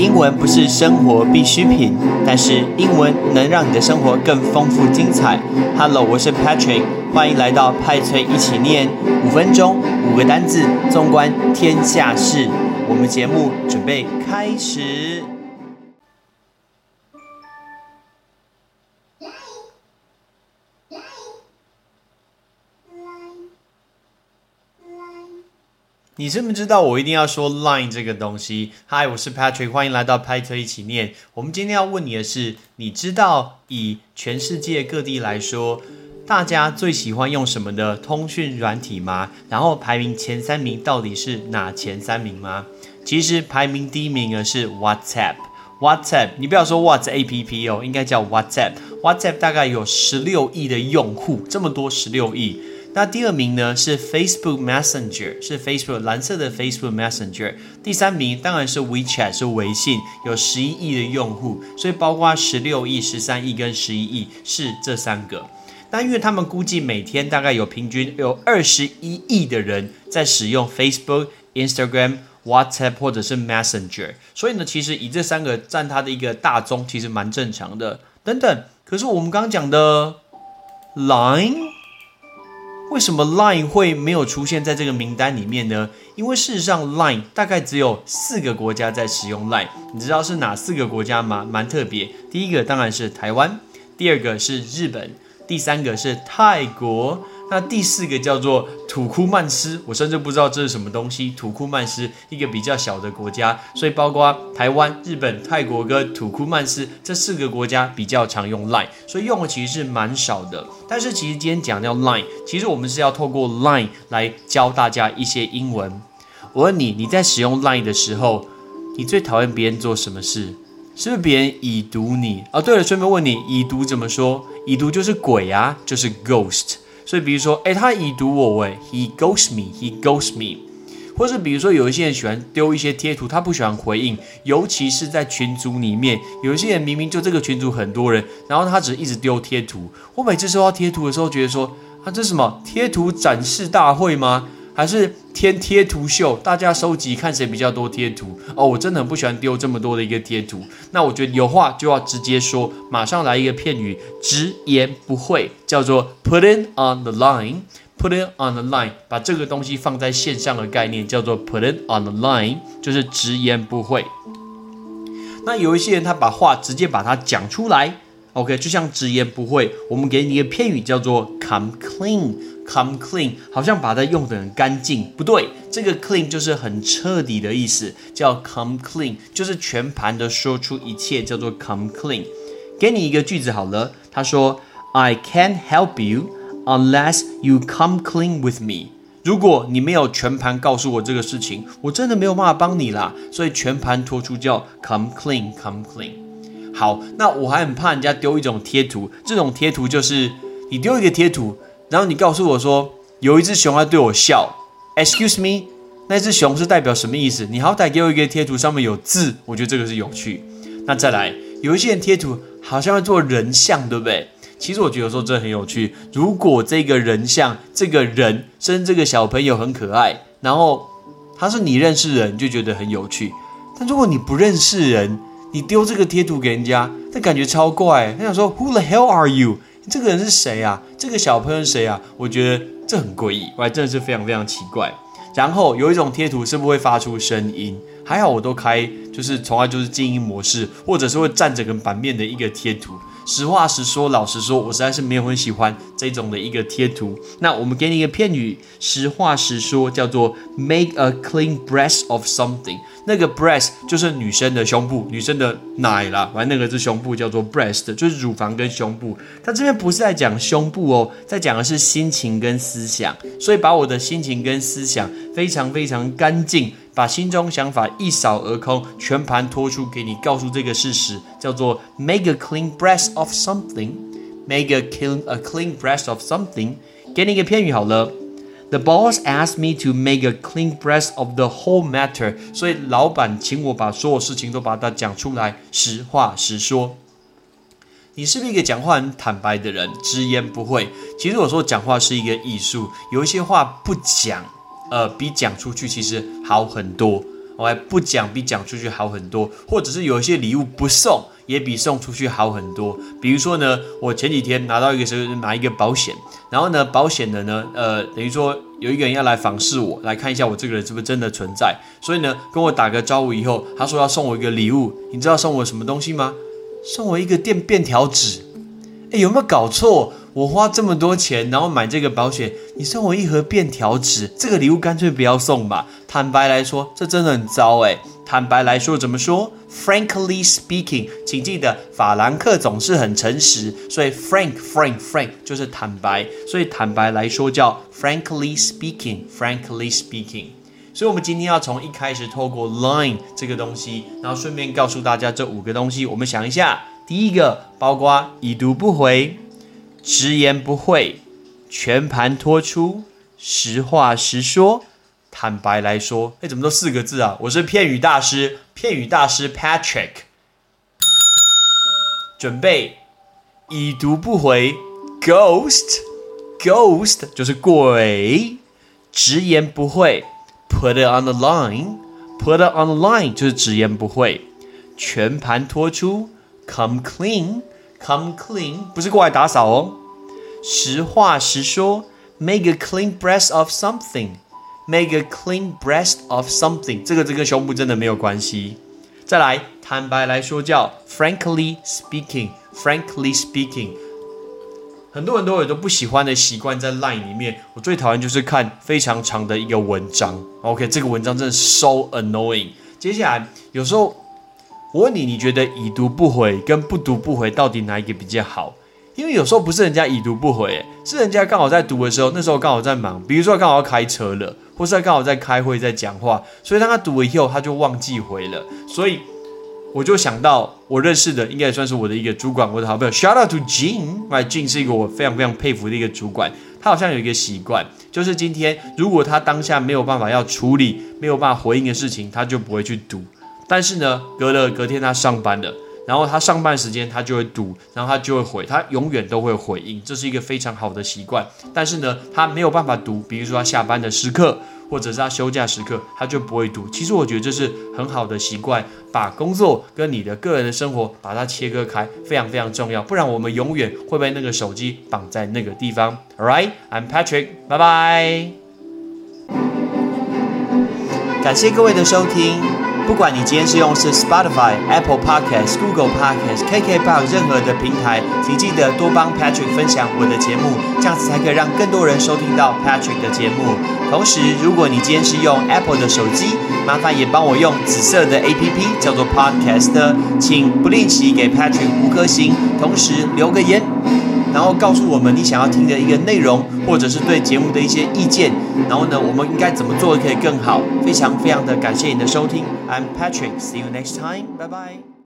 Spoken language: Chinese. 英文不是生活必需品，但是英文能让你的生活更丰富精彩。Hello， 我是 Patrick， 欢迎来到派翠一起念，5分钟5个单字，纵观天下事。我们节目准备开始。你知不知道我一定要说 LINE 这个东西？嗨，我是 Patrick， 欢迎来到派翠一起念。我们今天要问你的是，你知道以全世界各地来说，大家最喜欢用什么的通讯软体吗？然后排名前3名到底是哪前3名吗？其实排名第1名的是 WhatsApp， 你不要说 WhatsApp 哦，应该叫 WhatsApp。WhatsApp 大概有16亿的用户，这么多16亿。那第2名呢是 Facebook Messenger， 是 Facebook 蓝色的 Facebook Messenger。第3名当然是 WeChat， 是微信，有11亿的用户，所以包括16亿、13亿跟11亿是这3个。那因为他们估计每天大概有平均有21亿的人在使用 Facebook、Instagram、WhatsApp 或者是 Messenger， 所以呢，其实以这3个占它的一个大宗，其实蛮正常的。等等，可是我们刚刚讲的 LINE。为什么 LINE 会没有出现在这个名单里面呢？因为事实上 LINE 大概只有4个国家在使用 LINE， 你知道是哪4个国家吗？蛮特别。第1个当然是台湾，第2个是日本，第3个是泰国，那第4个叫做土库曼斯，我甚至不知道这是什么东西。土库曼斯一个比较小的国家，所以包括台湾、日本、泰国跟土库曼斯这4个国家比较常用 LINE， 所以用的其实是蛮少的。但是其实今天讲到 LINE， 其实我们是要透过 LINE 来教大家一些英文。我问你，你在使用 LINE 的时候，你最讨厌别人做什么事？是不是别人已读你？啊，对了，顺便问你，已读怎么说？已读就是鬼啊，就是 ghost。所以比如说，他已读我，he ghosts me。或是比如说，有一些人喜欢丢一些贴图，他不喜欢回应，尤其是在群组里面，有一些人明明就这个群组很多人，然后他只一直丢贴图。我每次收到贴图的时候，觉得说，这是什么贴图展示大会吗？还是贴图秀，大家收集看谁比较多贴图哦，我真的很不喜欢丢这么多的一个贴图。那我觉得有话就要直接说，马上来一个片语，直言不讳，叫做 put it on the line， 把这个东西放在线上的概念叫做 put it on the line， 就是直言不讳。那有一些人他把话直接把它讲出来 ，OK， 就像直言不讳，我们给你一个片语叫做 come clean， 好像把它用得很干净，不对，这个 clean 就是很彻底的意思，叫 come clean， 就是全盘的说出一切，叫做 come clean。给你一个句子好了，他说 I can't help you unless you come clean with me。如果你没有全盘告诉我这个事情，我真的没有办法帮你啦。所以全盘托出叫 come clean。好，那我还很怕人家丢一种贴图，这种贴图就是你丢一个贴图。然后你告诉我说，有一只熊在对我笑 ，Excuse me， 那只熊是代表什么意思？你好歹给我一个贴图，上面有字，我觉得这个是有趣。那再来，有一些人贴图好像要做人像，对不对？其实我觉得有时候真的很有趣。如果这个人像，这个人，甚至这个小朋友很可爱，然后他是你认识人，就觉得很有趣。但如果你不认识人，你丢这个贴图给人家，那感觉超怪。他想说 ，Who the hell are you？这个人是谁啊？这个小朋友是谁啊？我觉得这很诡异，我还真的是非常非常奇怪。然后有一种贴图是不会发出声音，还好我都开，就是从来就是静音模式，或者是会占整个版面的一个贴图。实话实说，老实说，我实在是没有很喜欢这种的一个贴图。那我们给你一个片语，实话实说，叫做 make a clean breast of something。那个 breast 就是女生的胸部，女生的奶啦，反正那个是胸部，叫做 breast， 就是乳房跟胸部。它这边不是在讲胸部哦，在讲的是心情跟思想。所以把我的心情跟思想非常非常干净，把心中想法一扫而空，全盘托出给你，告诉这个事实，叫做 make a clean breast of something。make a clean breast of something。给你一个片语好了。The boss asked me to make a clean breast of the whole matter。所以老板请我把所有事情都把它讲出来，实话实说。你是不是一个讲话很坦白的人，直言不讳？其实我说讲话是一个艺术，有一些话不讲，比讲出去其实好很多。还不讲比讲出去好很多，或者是有一些礼物不送也比送出去好很多。比如说呢，我前几天拿到一个是买一个保险，然后呢，保险的呢，等于说有一个人要来访视我，来看一下我这个人是不是真的存在，所以呢，跟我打个招呼以后，他说要送我一个礼物，你知道送我什么东西吗？送我一个电便条纸。哎，有没有搞错？我花这么多钱，然后买这个保险，你送我一盒便条纸，这个礼物干脆不要送吧。坦白来说，这真的很糟哎。坦白来说怎么说 ？Frankly speaking， 请记得法兰克总是很诚实，所以 Frank 就是坦白，所以坦白来说叫 Frankly speaking。所以我们今天要从一开始透过 LINE 这个东西，然后顺便告诉大家这5个东西，我们想一下。第一个包括已读不回、直言不讳、全盘托出、实话实说、坦白来说。哎，怎么都4个字啊？我是骗语大师 Patrick。准备，已读不回 ，ghost 就是鬼，直言不讳 ，put it on the line 就是直言不讳，全盘托出。Come clean 不是过来打扫哦。实话实说 Make a clean breast of something 这跟胸部真的没有关系。再来，坦白来说叫 Frankly speaking。很多人都不喜欢的习惯在 LINE 里面，我最讨厌就是看非常长的一个文章。 OK， 这个文章真的 so annoying。 接下来有时候我问你，你觉得已读不回跟不读不回到底哪一个比较好？因为有时候不是人家已读不回，是人家刚好在读的时候，那时候刚好在忙，比如说刚好要开车了，或是刚好在开会在讲话，所以当他读了以后，他就忘记回了。所以我就想到我认识的，应该也算是我的一个主管，我的好朋友 ，Shout out to Jin， Jin 是一个我非常非常佩服的一个主管。他好像有一个习惯，就是今天如果他当下没有办法要处理、没有办法回应的事情，他就不会去读。但是呢，隔天他上班了，然后他上班时间他就会读，然后他就会回，他永远都会回应，这是一个非常好的习惯。但是呢，他没有办法读，比如说他下班的时刻，或者是他休假时刻，他就不会读。其实我觉得这是很好的习惯，把工作跟你的个人的生活把它切割开，非常非常重要。不然我们永远会被那个手机绑在那个地方。All right, I'm Patrick， 拜拜。感谢各位的收听。不管你今天是用是 Spotify、Apple Podcast、Google Podcast、KKBOX 任何的平台，请记得多帮 Patrick 分享我的节目，这样子才可以让更多人收听到 Patrick 的节目。同时，如果你今天是用 Apple 的手机，麻烦也帮我用紫色的 APP 叫做 Podcast， 请不吝惜给 Patrick 5颗星，同时留个言，然后告诉我们你想要听的一个内容，或者是对节目的一些意见。然后呢，我们应该怎么做可以更好？非常非常的感谢你的收听。I'm Patrick. See you next time. Bye bye.